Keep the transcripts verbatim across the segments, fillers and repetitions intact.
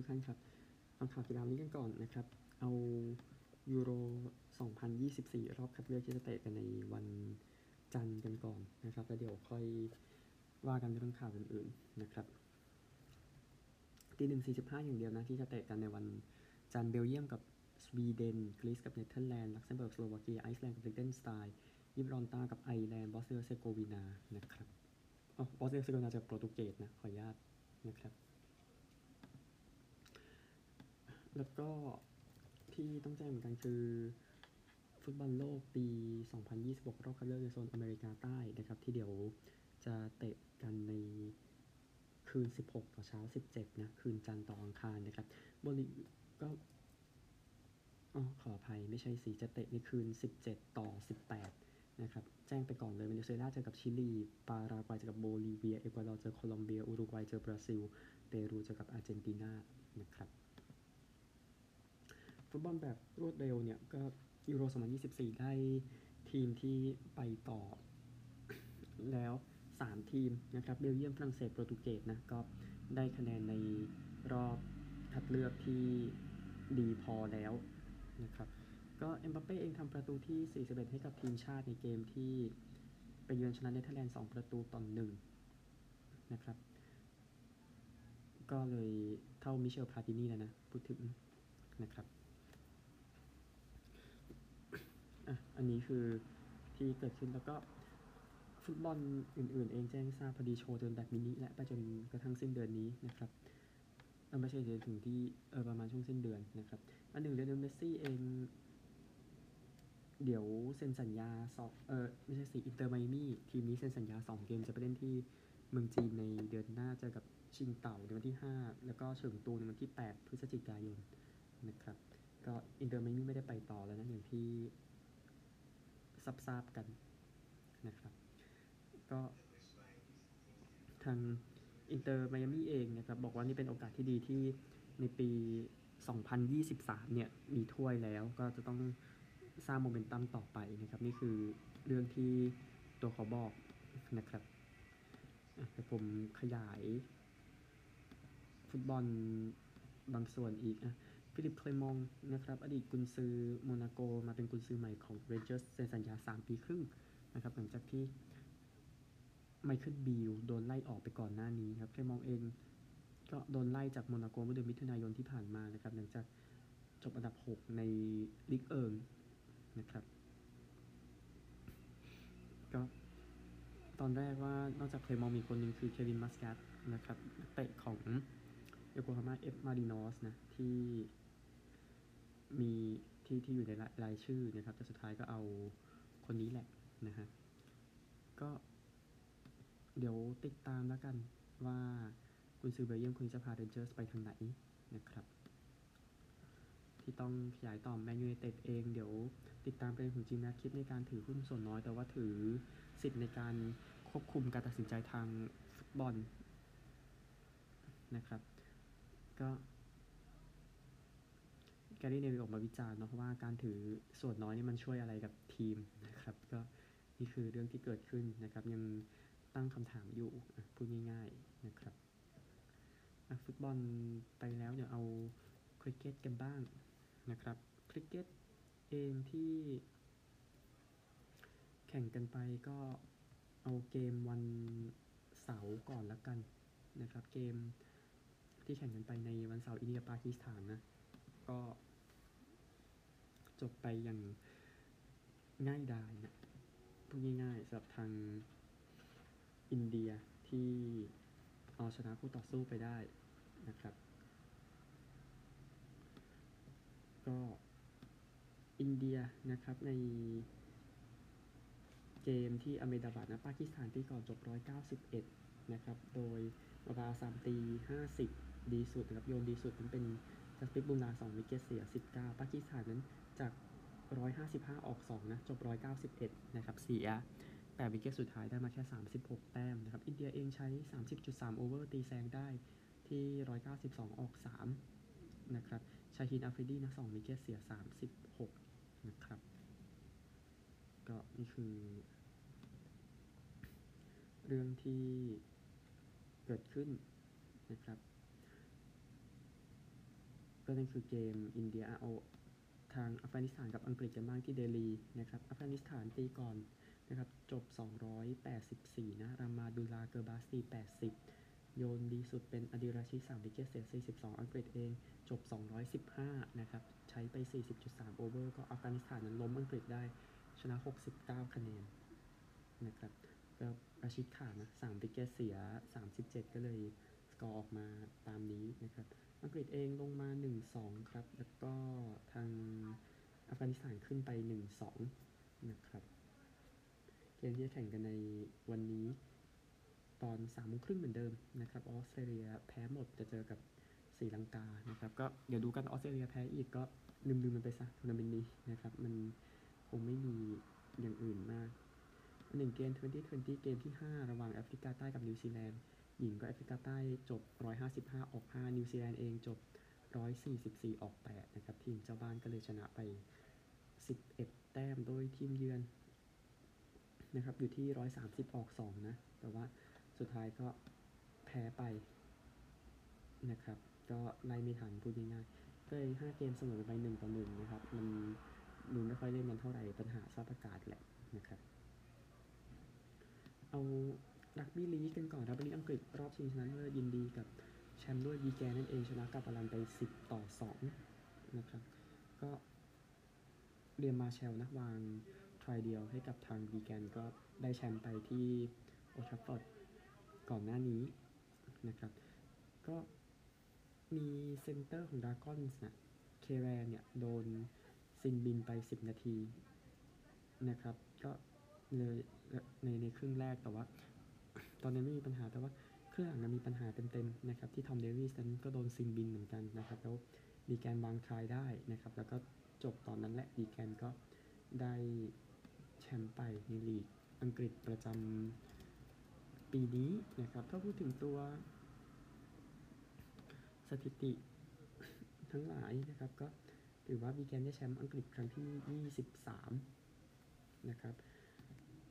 ทุกท่านครับเอาข่าวกีฬานี้กันก่อนนะครับเอายูโรสองพันยี่สิบสี่รอบคัดเลือกที่จะเตะกันในวันจันทร์กันก่อนนะครับแล้วเดี๋ยวค่อยว่ากันในเรื่องข่าวอื่นๆนะครับตีหนึ่งสี่สิบห้าอย่างเดียวนะที่จะเตะกันในวันจันทร์เบลเยียมกับสวีเดนกรีซกับเนเธอร์แลนด์ลักเซมเบิร์กสโลวาเกียไอซ์แลนด์กับลิเทนสไตน์ยิบรอนตากับไอร์แลนด์บอสเนียเซโกวีนานะครับอ๋อบอสเนียเซโกวีนาจากโปรตุเกสนะขออนุญาตนะครับแล้วก็ที่ต้องแจ้งเหมือนกันคือฟุตบอลโลกปีสองพันยี่สิบหกรอบคัดเลือกในโซนอเมริกาใต้นะครับที่เดี๋ยวจะเตะกันในคืนสิบหกต่อเช้าสิบเจ็ดนะคืนจันทร์ต่ออังคารนะครับบอลก็อ๋อขออภัยไม่ใช่สีจะเตะในคืนสิบเจ็ดต่อสิบแปดนะครับแจ้งไปก่อนเลยเวเนซุเอลาเจอกับชิลีปารากวัยเจอกับโบลิเวียเอกวาดอร์เจอโคลอมเบียอุรุกวัยเจอบราซิลเปรูเจอกับอาร์เจนตินานะครับฟุตบอลแบบรวดเร็วเนี่ยก็ยูโรสองพันยี่สิบสี่ได้ทีมที่ไปต่อแล้วสามทีมนะครับเบลเยียมฝรั่งเศสโปรตุเกสนะก็ได้คะแนนในรอบคัดเลือกที่ดีพอแล้วนะครับก็เอ็มบัปเป้เองทำประตูที่สี่สิบเอ็ดให้กับทีมชาติในเกมที่ไปเยือนชนะเนเธอร์แลนด์สองประตูต่อหนึ่งนะครับก็เลยเท่ามิเชลพลาตินีแล้วนะพูดถึงนะครับอ่ะอันนี้คือที่เกิดขึ้นแล้วก็ฟุตบอลอื่นๆเองแจ้งทราบพอดีโชว์จนแบบมินิและไปจนกระทั่งสิ้นเดือนนี้นะครับไม่ใช่จนถึงที่เออประมาณช่วงสิ้นเดือนนะครับอันหนึ่งเดือนเมสซี่เองเดี๋ยวเซ็นสัญญาสองเออไม่ใช่สิอินเตอร์ไมอามี่ทีมนี้เซ็นสัญญาสองเกมจะไปเล่นที่เมืองจีนในเดือนหน้าเจอกับชิงเต่าในวันที่ห้าแล้วก็เฉิงตูในวันที่แปดพฤศจิกายนนะครับก็อินเตอร์ไมอามี่ไม่ได้ไปต่อแล้วนะอย่างที่ซับซาบกันนะครับก็ทางอินเตอร์ไมอามี่เองนะครับบอกว่านี่เป็นโอกาสที่ดีที่ในปีสองพันยี่สิบสามเนี่ยมีถ้วยแล้วก็จะต้องสร้างโมเมนตัมต่อไปนะครับนี่คือเรื่องที่ตัวเขาบอกนะครับแต่ผมขยายฟุตบอลบางส่วนอีกนะฟิลิป เคลมองนะครับอดีตกุนซือโมนาโกมาเป็นกุนซือใหม่ของเรนเจอร์สเซ็นสัญญาสามปีครึ่งนะครับหลังจากที่ไมเคิลบิลโดนไล่ออกไปก่อนหน้านี้ครับเคลมองเองก็โดนไล่จากโมนาโกเมื่อเดือนมิถุนายนที่ผ่านมานะครับหลังจากจบอันดับหกในลีกเอิงนะครับก็ตอนแรกว่านอกจากเคลมองมีคนหนึ่งคือเควินมัสกัตนะครับเตะของโยโกฮาม่าเอฟมารินอสนะที่มีที่ที่อยู่ในรายชื่อนะครับแต่สุดท้ายก็เอาคนนี้แหละนะฮะก็เดี๋ยวติดตามแล้วกันว่ากุนซือเบลเยียมคุณจะพาเรนเจอร์สไปทางไหนนะครับที่ต้องขยายต่อแมนยูไนเต็ดเองเดี๋ยวติดตามประเด็นของจิมนัทคิดในการถือหุ้นส่วนน้อยแต่ว่าถือสิทธิ์ในการควบคุมการตัดสินใจทางฟุตบอลนะครับก็แกรี่เนวิลออกมาวิจารณ์เนาะว่าการถือส่วนน้อยนี่มันช่วยอะไรกับทีมนะครับก็นี่คือเรื่องที่เกิดขึ้นนะครับยังตั้งคำถามอยู่พูดง่ายๆนะครับฟุตบอลไปแล้วเดี๋ยวเอาคริกเก็ตกันบ้างนะครับคริกเก็ตเองที่แข่งกันไปก็เอาเกมวันเสาร์ก่อนละกันนะครับเกมที่แข่งกันไปในวันเสาร์อินเดียปากีสถานนะก็จบไปอย่างง่ายดายนะพูดง่ายๆสำหรับทางอินเดียที่เอาชนะคู่ต่อสู้ไปได้นะครับก็อินเดียนะครับในเกมที่อเมดาบัดนะปากีสถานตีก่อนจบหนึ่งร้อยเก้าสิบเอ็ดนะครับโดยวราสามตีห้าสิบดีสุดนะครับโยนดีสุดนั้นเป็นจัสติสบุมราสองวิกเกตเสียสิบเก้าปากีสถานนั้นจากหนึ่งร้อยห้าสิบห้าออกสองนะจบหนึ่งร้อยเก้าสิบเอ็ดนะครับเสียแต่วิกเก็ตสุดท้ายได้มาแค่สามสิบหกแต้มนะครับอินเดียเองใช้ สามสิบจุดสาม โอเวอร์ตีแซงได้ที่หนึ่งร้อยเก้าสิบสองออกสามนะครับชาฮินอัฟริดีนะสองวิกเก็ตเสียสามสิบหกนะครับก็นี่คือเรื่องที่เกิดขึ้นนะครับ ก็นั่นคือเกมอินเดียเอาทางอัฟกานิสถานกับอังกฤษกันบ้างที่เดลีนะครับอัฟกานิสถานตีก่อนนะครับจบสองร้อยแปดสิบสี่นะรามาดุลาเกอร์บาสตีแปดสิบโยนดีสุดเป็นอดิราชิตสามวิกเก็ตเสียสี่สิบสองอังกฤษเองจบสองร้อยสิบห้านะครับใช้ไป สี่สิบจุดสาม โอเวอร์ก็อัฟกานิสถานนั้นล้มอังกฤษได้ชนะหกสิบเก้าคะแนนนะครับก็ราชิตขาดนะสามวิกเก็ตเสียสามสิบเจ็ดก็เลยสกอร์ออกมาตามนี้นะครับอังกฤษเองลงมา หนึ่งสอง ครับแล้วก็ทางอัฟกานิสถานขึ้นไป หนึ่งสอง นะครับเกมที่จะแข่งกันในวันนี้ตอน สามโมงครึ่งเหมือนเดิมนะครับออสเตรเลียแพ้หมดจะเจอกับศรีลังกานะครับก็เดี๋ยวดูกันออสเตรเลียแพ้อีกก็ลืมๆมันไปซะทัวร์นาเมนต์นี้นะครับมันคงไม่มีอย่างอื่นมากหนึ่งเกมยี่สิบยี่สิบเกมที่ห้าระหว่างแอฟริกาใต้กับนิวซีแลนด์หญิงก็แอฟริกาใต้จบหนึ่งร้อยห้าสิบห้าออกห้านิวซีแลนด์เองจบหนึ่งร้อยสี่สิบสี่ออกแปดนะครับทีมเจ้าบ้านก็เลยชนะไปสิบเอ็ดแต้มโดยทีมเยือนนะครับอยู่ที่หนึ่งร้อยสามสิบออกสองนะแต่ว่าสุดท้ายก็แพ้ไปนะครับก็ไล่ไม่ทันพูดง่ายๆก็เลยห้าเกมเสมอไปหนึ่งต่อหนึ่งนะครับมันดูไม่ค่อยเล่นกันเท่าไหร่ปัญหาสภาพอากาศแหละนะครับเอารักบี้ลีกกันก่อนรักบี้ลีกอังกฤษรอบชิงชนะเลิศยินดีกับแชมป์ด้วยวีแกนนั่นเองชนะกับอารันไปสิบต่อสองนะครับก็เรียมมาแชลนะวางทรายเดียวให้กับทางวีแกนก็ได้แชมป์ไปที่โอลด์แทฟฟอร์ดก่อนหน้านี้นะครับก็มีเซ็นเตอร์ของดราก้อนส์นะเคแรนเนี่ยโดนซินบินไปสิบนาทีนะครับก็เลยในในครึ่งแรกแต่ว่าตอนนั้นไม่มีปัญหาแต่ว่าเครื่องนั้นมีปัญหาเต็มๆนะครับที่ทอมเดวิสนั้นก็โดนซินบินเหมือนกันนะครับแล้วดีแกนวางทรายได้นะครับแล้วก็จบตอนนั้นแหละดีแกนก็ได้แชมป์ไปในลีกอังกฤษประจำปีนี้นะครับถ้าพูดถึงตัวสถิติทั้งหลายนะครับก็ถือว่าวีแกนได้แชมป์อังกฤษครั้งที่ยี่สิบสามนะครับ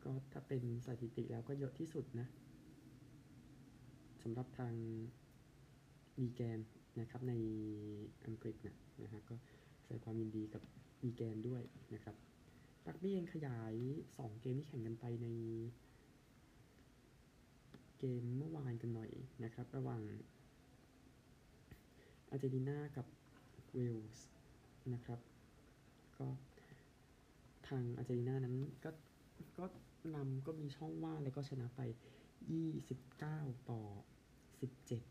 ก็ถ้าเป็นสถิติแล้วก็เยอะที่สุดนะสำหรับทางวีแกนนะครับในอังกฤษนะนะฮะก็แสดงความยินดีกับวีแกนด้วยนะครับรักบี้เองขยายสองเกมที่แข่งกันไปในเกมเมื่อวานกันหน่อยนะครับระหว่างอาร์เจนตินากับเวลส์นะครับก็ทางอาร์เจนตินานั้นก็ก็นำก็มีช่องว่างแล้วก็ชนะไปยี่สิบเก้าต่อสิบเจ็ด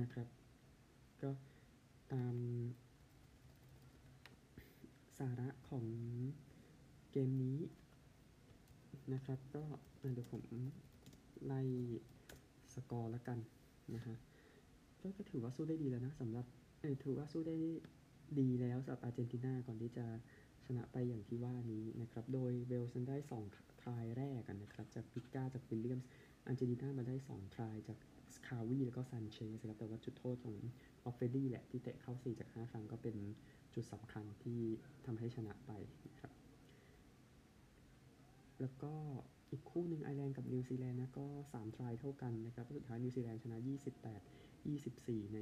นะครับก็ตามสาระของเกมนี้นะครับก็เดี๋ยวผมไล่สกอร์แล้วกันนะฮะก็ถือว่าสู้ได้ดีแล้วนะสำหรับเออถือว่าสู้ได้ดีแล้วสำหรับอาร์เจนตินาก่อนที่จะชนะไปอย่างที่ว่านี้นะครับโดยเวลส์ได้สองทรายแรกกันนะครับจากปิก้าจากวิลเลียมส์อันเจลิน่ามาได้สองทรายจากสคาวีแล้วก็ซันเชสนะครับแต่ว่าจุดโทษของออฟเฟดี้แหละที่เตะเข้าสี่จากห้าครั้งก็เป็นจุดสำคัญที่ทำให้ชนะไปนะครับแล้วก็อีกคู่หนึ่งไอร์แลนด์กับนิวซีแลนด์นะก็สามทรายเท่ากันนะครับสุดท้ายนิวซีแลนด์ชนะยี่สิบแปดยี่สิบสี่ใน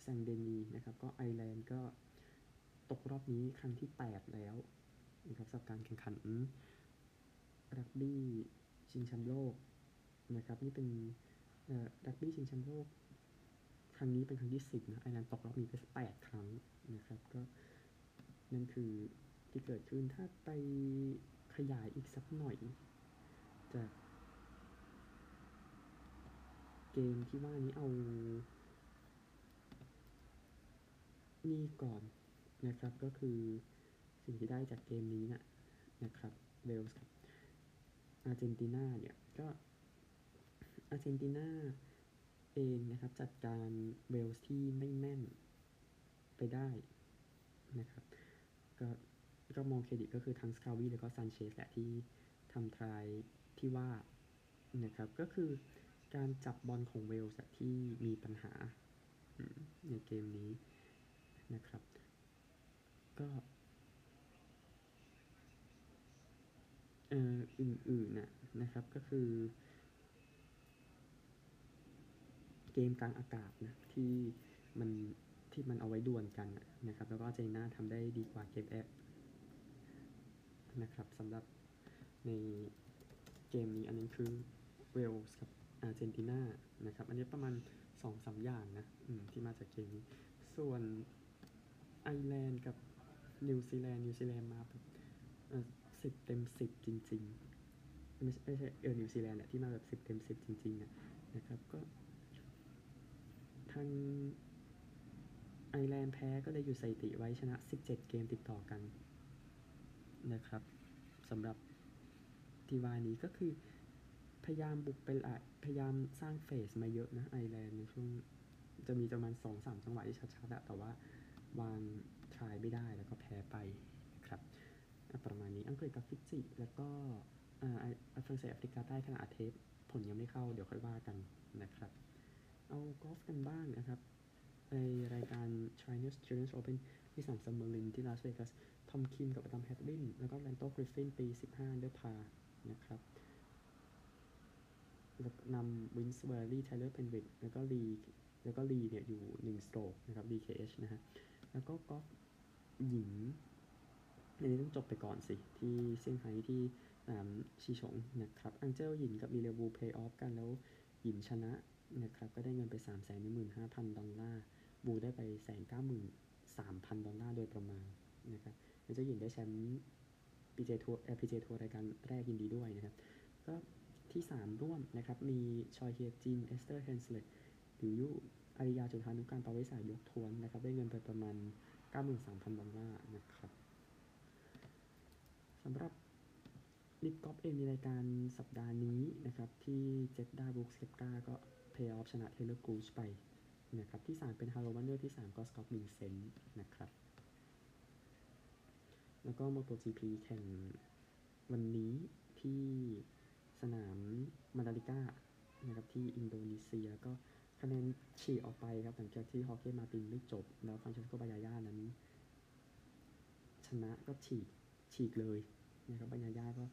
แซงเดนีนะครับก็ไอร์แลนด์ก็ตกรอบนี้ครั้งที่แปดแล้วนะครับสำหรับการแข่งขันรักบี้ชิงแชมป์โลกนะครับนี่เป็นรักบี้ชิงแชมป์โลกครั้งนี้เป็นครั้งที่สิบนะไอร์แลนด์ตกรอบนี้ไปแปดครั้งนะครับก็นั่นคือที่เกิดขึ้นถ้าไปขยายอีกสักหน่อยจากเกมที่ว่านี้เอานี่ก่อนนะครับก็คือสิ่งที่ได้จากเกมนี้นะนะครับเวลส์กับอาร์เจนตินาเนี่ยก็อาร์เจนตินาเองนะครับจัดการเวลส์ที่ไม่แม่นไปได้นะครับก็ก็มองเครดิตก็คือทั้งสคาวีแล้วก็ซันเชสแหละที่ทำทรายที่ว่านะครับก็คือการจับบอลของเวลส์ที่มีปัญหาในเกมนี้นะครับก็เอ่ออื่นๆนะนะครับก็คือเกมกลางอากาศนะที่ มันที่มันเอาไว้ดวลกันนะครับแล้วก็เจน่าทำได้ดีกว่าเกมแอปนะครับสำหรับในเกมนี้อันนี้คือเวลส์กับอาร์เจนตินานะครับอันนี้ประมาณ สองถึงสาม อย่างนะที่มาจากเกมนี้ส่วนไอร์แลนด์กับนิวซีแลนด์นิวซีแลนด์มาแบบสิบเต็มสิบจริงๆไม่ใช่ไม่ใช่เออนิวซีแลนด์แหละที่มาแบบสิบเต็มสิบจริงๆนะนะครับก็ทางไอร์แลนด์แพ้ก็เลยอยู่สถิติไว้ชนะสิบเจ็ดเกมติดต่อกันนะครับสำหรับทีวานี้ก็คือพยายามบุกไปละพยายามสร้างเฟสมาเยอะนะไอร์แลนด์ในช่วงจะมีประมาณ สองถึงสาม จังหวะที่ชัดๆแต่ว่าวางทรายไม่ได้แล้วก็แพ้ไปนะครับประมาณนี้อังกฤษกับฟิจิแล้วก็อ่าฝรั่งเศสแอฟริกาใต้ขณะอัดเทปผลยังไม่เข้าเดี๋ยวค่อยว่ากันนะครับเอากอล์ฟกันบ้างนะครับในรายการ China Students Open ที่สนามซัมเมอร์ลินที่ลาสเวกัสทอมคินกับอดัมแฮดลินแล้วก็แลนโต้กริฟฟินปีสิบห้าเดอร์พานะครับนำวินส์เวอร์ลี่ไทเลอร์เพนวิกแล้วก็ลีแล้วก็ลีเนี่ยอยู่หนึ่งสโตรกนะครับ ดี เค เอช นะฮะแล้วก็กอล์ฟหญิงอันนี้ต้องจบไปก่อนสิที่เซี่ยงไฮ้ที่สนามชีฉงนะครับอังเจลหญิงกับมีเรียบูเพลย์ออฟกันแล้วหญิงชนะนะครับก็ได้เงินไป สามแสนหนึ่งหมื่นห้าพัน ดอลลาร์บูได้ไป หนึ่งแสนเก้าหมื่นสามพัน ดอลลาร์โดยประมาณนะครับอังเจลหญิงได้แชมป์ พี จี เอ ทัวร์ พี จี เอ ทัวร์รายการแรกยินดีด้วยนะครับก็ที่สามร่วมนะครับมีชอยเฮียจินเอสเตอร์เฮนสเลตหรือยูอาริยาจุฑานุการปาวิสายกทวนนะครับได้เงินไปประมาณ เก้าหมื่นสามพัน ดอลลาร์นะครับสำหรับลิปกอล์ฟเองในรายการสัปดาห์นี้นะครับที่เจดดาบุกสเก็ปก้าก็เพลย์ออฟชนะเทเลอร์กูชไปนะครับที่สามเป็นฮาร์โรวันเนอร์ที่สามก็สกอตต์มินเซนนะครับแล้วก็โมโตจีพีแข่งวันนี้ที่สนามมาดาลิก้านะครับที่อินโดนีเซียก็คะแนนฉีกออกไปครับหลังจากที่ฮอคเก้มาตินไม่จบแล้วฟรานเชสโกบายาย่านั้นชนะก็ฉีกฉีกเลยนะครับบายาย่าก็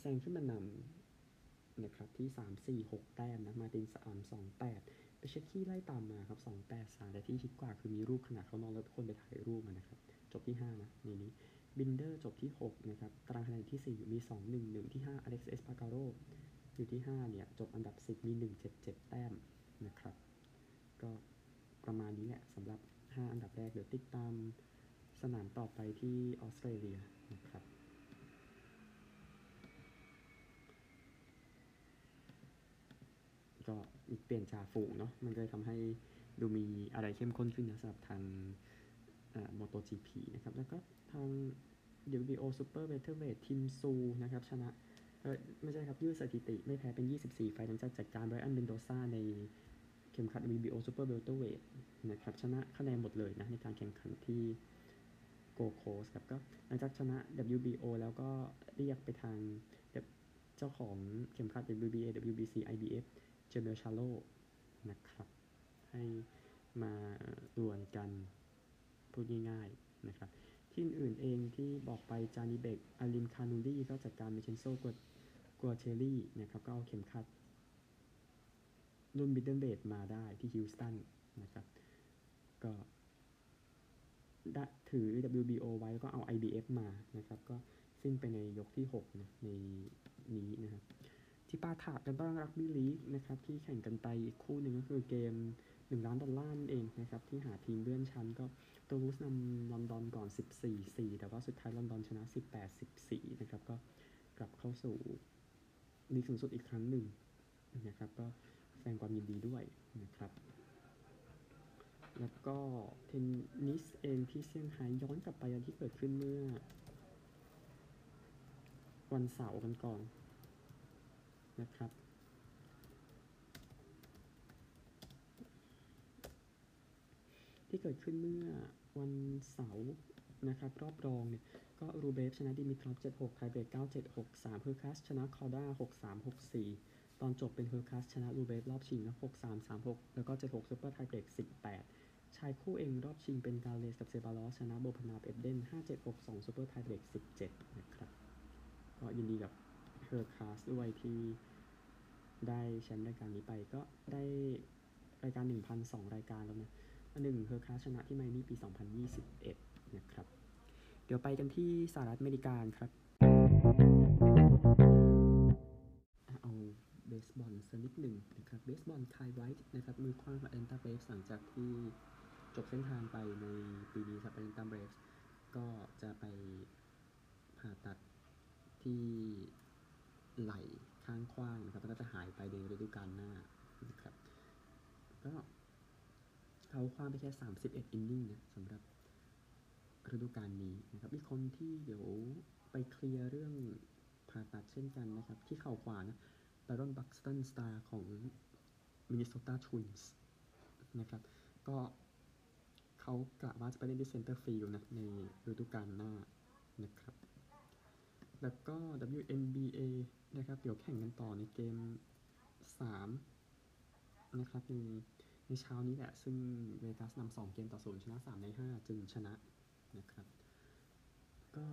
แซงขึ้นมานำนะครับที่สาม สี่ หกแต้มนะมาตินสาม สอง แปดไปเช็คที่ไล่ตามมาครับสอง แปด สามแต่ที่ฮิตกว่าคือมีรูปขนาดเขามองแล้วคนไปถ่ายรูปมานะครับจบที่ห้านะในนี้บินเดอร์จบที่หกนะครับตารางคะแนนที่สี่มีสอง หนึ่ง หนึ่งที่ห้าอเล็กซ์เอสปาการโรอยู่ที่ห้าเนี่ยจบอันดับสิบมีหนึ่ง เจ็ด เจ็ดแต้มนะครับก็ประมาณนี้แหละสำหรับห้าอันดับแรกเดี๋ยวติดตามสนามต่อไปที่ออสเตรเลียนะครับก็อีกเปลี่ยนจ่าฝูงเนาะมันก็เลยทำให้ดูมีอะไรเข้มข้นขึ้นนะสำหรับทางมอโตจีพีนะครับแล้วก็ทาง ดับเบิลยู บี โอ Super Welterweight ทีมซูนะครับชนะเออไม่ใช่ครับยืดสถิติไม่แพ้เป็นยี่สิบสี่ไฟล์หลังจากจัดการไบรอันเมนโดซ่าในเข็มขัด ดับเบิลยู บี โอ Super Welterweight นะครับชนะคะแนนหมดเลยนะในการแข่งขันที่โกโคสครับก็หลังจากชนะ ดับเบิลยู บี โอ แล้วก็เรียกไปทางเจ้าของเข็มขัด ดับเบิลยู บี เอ ดับเบิลยู บี ซี ไอ บี เอฟ เจเบลชาโลนะครับให้มาดวลกันพูดง่ายๆนะครับที่อื่นเองที่บอกไปจานิเบกอาริมคานูรี่ก็จัดการมิเชนโซกัวกัวเทลลี่นะครับก็เอาเข็มขัดรุ่นมิดเดิลเวทมาได้ที่ฮิวสตันนะครับก็ถือ ดับเบิลยู บี โอ ไว้ก็เอา ไอ บี เอฟ มานะครับก็สิ้นไปในยกที่หกนะในนี้นะครับที่ปาถากกันบ้างรักบี้ลีกนะครับที่แข่งกันไปอีกคู่หนึ่งก็คือเกมหนึ่งล้านดอลลาร์นั่นเองนะครับที่หาทีมเลื่อนชั้นก็ตูลูสนำลอนดอนก่อน สิบสี่ สี่ แต่ว่าสุดท้ายลอนดอนชนะ สิบแปด สิบสี่ นะครับก็กลับเข้าสู่ลีกสูงสุดอีกครั้งหนึ่งนะครับก็แสดงความยินดีด้วยนะครับแล้วก็เทนนิสเองที่เซี่ยงไฮ้ย้อนกลับไปที่เกิดขึ้นเมื่อวันเสาร์กันก่อนนะครับที่เกิดขึ้นเมื่อวันเสาร์นะครับรอบรองเนี่ยก็รูเบฟชนะดิมิทรอฟ เจ็ด หก ไทเบรก เก้า เจ็ด หก สาม เฮอร์คัสชนะคอด้า หก สาม หก สี่ ตอนจบเป็นเฮอร์คัสชนะรูเบฟรอบชิงนะ หก สาม สาม หก แล้วก็ เจ็ด หก ซุปเปอร์ไทเบรก สิบแปด ชายคู่เองรอบชิงเป็นกาเลสกับเซบาลอสชนะโบพนาเอฟเดน ห้า เจ็ด หก สอง ซุปเปอร์ไทเบรก สิบเจ็ด นะครับก็ยินดีกับเฮอร์คัสด้วยที่ได้แชมป์รายการนี้ไปก็ได้ รายการ หนึ่งพันสอง รายการแล้วนะอันหนึ่งเฮอร์คาชนะที่ไมอามี่ปีสองพันยี่สิบเอ็ดนะครับเดี๋ยวไปกันที่สหรัฐอเมริกาครับเอาเบสบอลสักนิดหนึ่งนะครับเบสบอลไคลไวท์นะครับมือขวาของแอตแลนตาเบรฟส์หลังจากที่จบเส้นทางไปในปีนี้ครับแอตแลนตาเบรฟส์ก็จะไปผ่าตัดที่ไหล่ข้างขวานะครับแล้วก็จะหายไปในฤดูกาลหน้านะครับก็เขาคว้าไปแค่สามสิบเอ็ดอินนิ่งนะสำหรับฤดูกาลนี้นะครับมีคนที่เดี๋ยวไปเคลียร์เรื่องผ่าตัดเช่นกันนะครับที่เข่าขวานะบารอนบัคสตันสตาร์ของ Minnesota Twins นะครับก็เขากะว่าจะไปเล่นที่ Center Field นะในฤดูกาลหน้านะครับแล้วก็ ดับเบิลยู เอ็น บี เอ นะครับเดี๋ยวแข่งกันต่อในเกมสามนะครับในในเช้านี้แหละซึ่งเวกัสนำสองเกมต่อศูนย์ชนะสามในห้าจึงชนะนะครับก็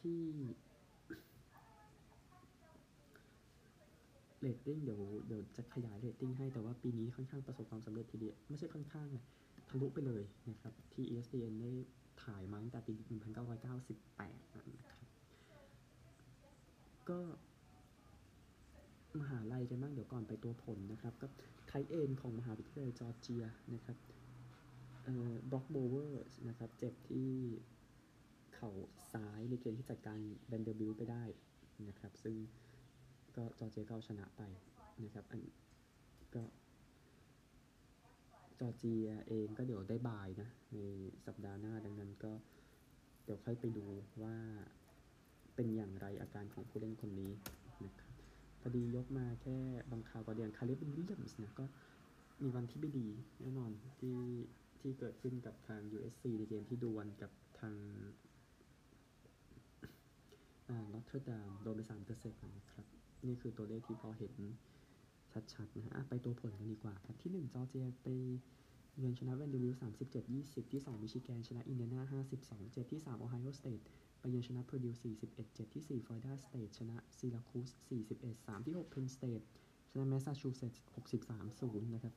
ที่เรตติ้งเดี๋ยวเดี๋ยวจะขยายเรตติ้งให้แต่ว่าปีนี้ค่อนข้างประสบความสำเร็จทีเดียวไม่ใช่ค่อนข้างนะทะลุไปเลยนะครับที่ อี เอส พี เอ็น ได้ถ่ายมาตั้งแต่ปีหนึ่งพันเก้าร้อยเก้าสิบแปดนะครับก็มหาลัยกันบ้างเดี๋ยวก่อนไปตัวผลนะครับก็ไทเอนของมหาวิทยาลัยจอร์เจียนะครับเอ่อบล็อกโบเวอร์นะครับเจ็บที่เข่าซ้ายในเกมที่จัดการแบนเดอร์บิลต์ไปได้นะครับซึ่งก็จอร์เจียก็ชนะไปนะครับอันก็จอร์เจียเองก็เดี๋ยวได้บายนะในสัปดาห์หน้าดังนั้นก็เดี๋ยวค่อยไปดูว่าเป็นอย่างไรอาการของผู้เล่นคนนี้นะครับพอดียกมาแค่บางข่าวประเด็นคาร์ลิส วิลเลียมส์เนี่ยก็มีวันที่ไม่ดีแน่นอนที่ที่เกิดขึ้นกับทาง ยู เอส ซี ในเกมที่ดวลกับทางนอตเทอร์ดามโดนไปสามเปอร์เซ็นต์นะครับนี่คือตัวเลขที่พอเห็นชัดๆนะฮะไปตัวผลกันดีกว่าครับที่หนึ่งจอร์เจียไปเยือนชนะแวนเดอร์บิลต์ สามสิบเจ็ดยี่สิบ ที่สองมิชิแกนชนะอินเดียนาห้าสิบสองเจ็ด ที่สามโอไฮโอสเตทไปเยือนชนะเพอร์ดิว สี่สิบเอ็ดเจ็ด ที่สี่ฟลอริดาสเตทชนะซิราคูส สี่สิบเอ็ดสาม ที่หกเพนสเตทชนะแมสซาชูเซตส์ หกสิบสามศูนย์ นะครับ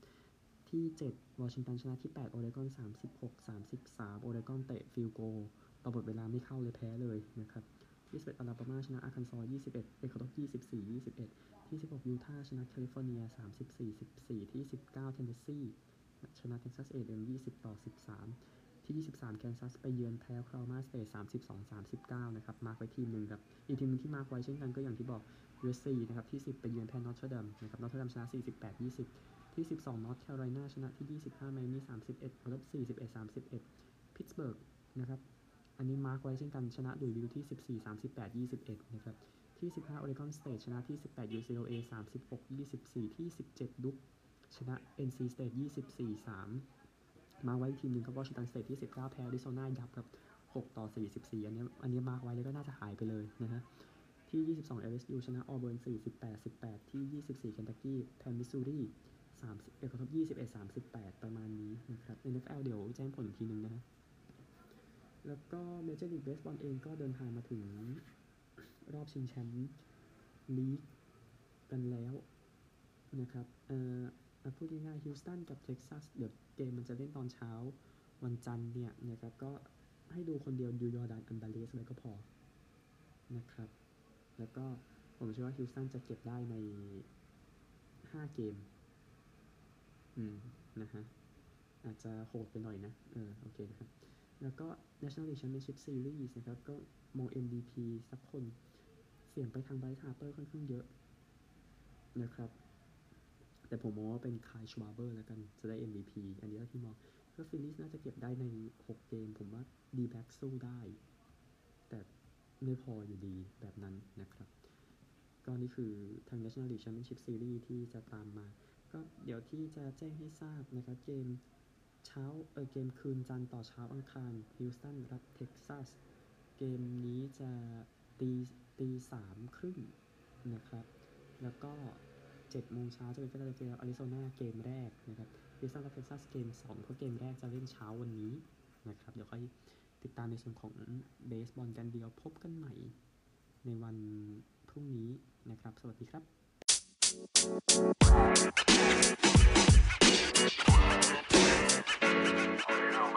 ที่เจ็ดวอชิงตันชนะที่แปดโอเรกอน สามสิบหกสามสิบสาม โอเรกอนเตะฟิลโกลต่อหมดเวลาไม่เข้าเลยแพ้เลยนะครับที่สิบเอ็ดอลาบามาชนะอาร์คันซอสยี่สิบเอ็ดเอ็กวาดอร์ยี่สิบสี่ยี่สิบเอ็ดที่สิบหกยูทาห์ชนะแคลิฟอร์เนียสามสิบสี่สิบสี่ที่สิบเก้าเทนเนสซีชนะเท็กซัส เอ แอนด์ เอ็ม ยี่สิบต่อสิบสามที่ยี่สิบสามแคนซัสไปเยือนแพ้คลาวมาสเตทสามสิบสองสามสิบเก้านะครับมาร์คไว้ทีมหนึ่งครับอีกทีมนึงที่มาร์คไว้เช่นกันก็อย่างที่บอก ยู เอส ซี นะครับที่สิบไปเยือนแพ้นอตเทอร์ดัมนะครับนอตเทอร์ดัมชนะสี่สิบแปดยี่สิบที่สิบสองนอร์ทแคโรไลนาชนะที่ยี่สิบห้าไมอามี่สามสิบเอ็ดลบสี่สิบเอ็ดสามสิบเอ็ดพิตต์สเบิร์กนะครับอันนี้มาร์คไว้เช่นกันชนะดุยวิลที่สิบสี่สามสิบแปดยี่สิบเอ็ดนะครับที่สิบห้าออริกอนสเตทชนะที่สิบแปด ยู ซี แอล เอ สามสิบหกยี่สิบสี่ที่สิบเจ็ดดุคชนะ เอ็น ซี State ยี่สิบสี่สามมาไว้ทีมหนึ่งครับวอชิงตันสเตทที่สิบเก้าแพ้อริโซนายับครับหกต่อสี่สิบสี่อันนี้อันนี้มาร์คไว้แล้วก็น่าจะหายไปเลยนะฮะที่ยี่สิบสอง แอล เอส ยู ชนะออเบิร์นสี่สิบแปดสิบแปดที่ยี่สิบสี่เคนตักกี้แพ้มิสซูรีสามสิบเอ็กซ์ครับยี่สิบเอ็ดสามสิบแปดประมาณนี้นะครับ เอ็น เอฟ แอล เดี๋ยวแจ้งผลอีกทีนึงนะฮะแล้วก็เมเจอร์ลีกเบสบอลเองก็เดินทางมาถึงรอบชิงแชมป์ลีกกันแล้วนะครับเอ่อพูดง่ายๆฮิวสตันกับเท็กซัสเดี๋ยวเกมมันจะเล่นตอนเช้าวันจันทร์เนี่ยนะครับก็ให้ดูคนเดียวดูยอร์ดานอันบาเลสไว้ก็พอนะครับแล้วก็ผมเชื่อว่าฮิวสตันจะเก็บได้ในห้าเกมอืมนะฮะอาจจะโหดไปหน่อยนะเออโอเคนะครับแล้วก็ National League Championship Series นะครับก็มอง เอ็ม วี พี สักคนเสี่ยงไปทาง Bryce Harper ค่อนข้างเยอะนะครับแต่ผมมองว่าเป็น Kyle Schwarber แล้วกันจะได้ เอ็ม วี พี อันนี้ก็ที่มองก็ Phillies น่าจะเก็บได้ในหกเกมผมว่า D-back สู้ได้แต่ไม่พออยู่ดีแบบนั้นนะครับก็นี่คือทาง National League Championship Series ที่จะตามมาก็เดี๋ยวที่จะแจ้งให้ทราบนะครับเกมเช้าเออเกมคืนจันทร์ต่อเช้าอังคารฮิวสตันรับเท็กซัสเกมนี้จะตีตีสามครึ่งนะครับแล้วก็เจ็ดโมงเช้าจะเป็นฟิลาเดลเฟียกับอาริโซนาเกมแรกนะครับฮิวสตันรับเท็กซัสเกมสองเพราะเกมแรกจะเล่นเช้าวันนี้นะครับเดี๋ยวค่อยติดตามในส่วนของเบสบอลกันเดียวพบกันใหม่ในวันพรุ่งนี้นะครับสวัสดีครับ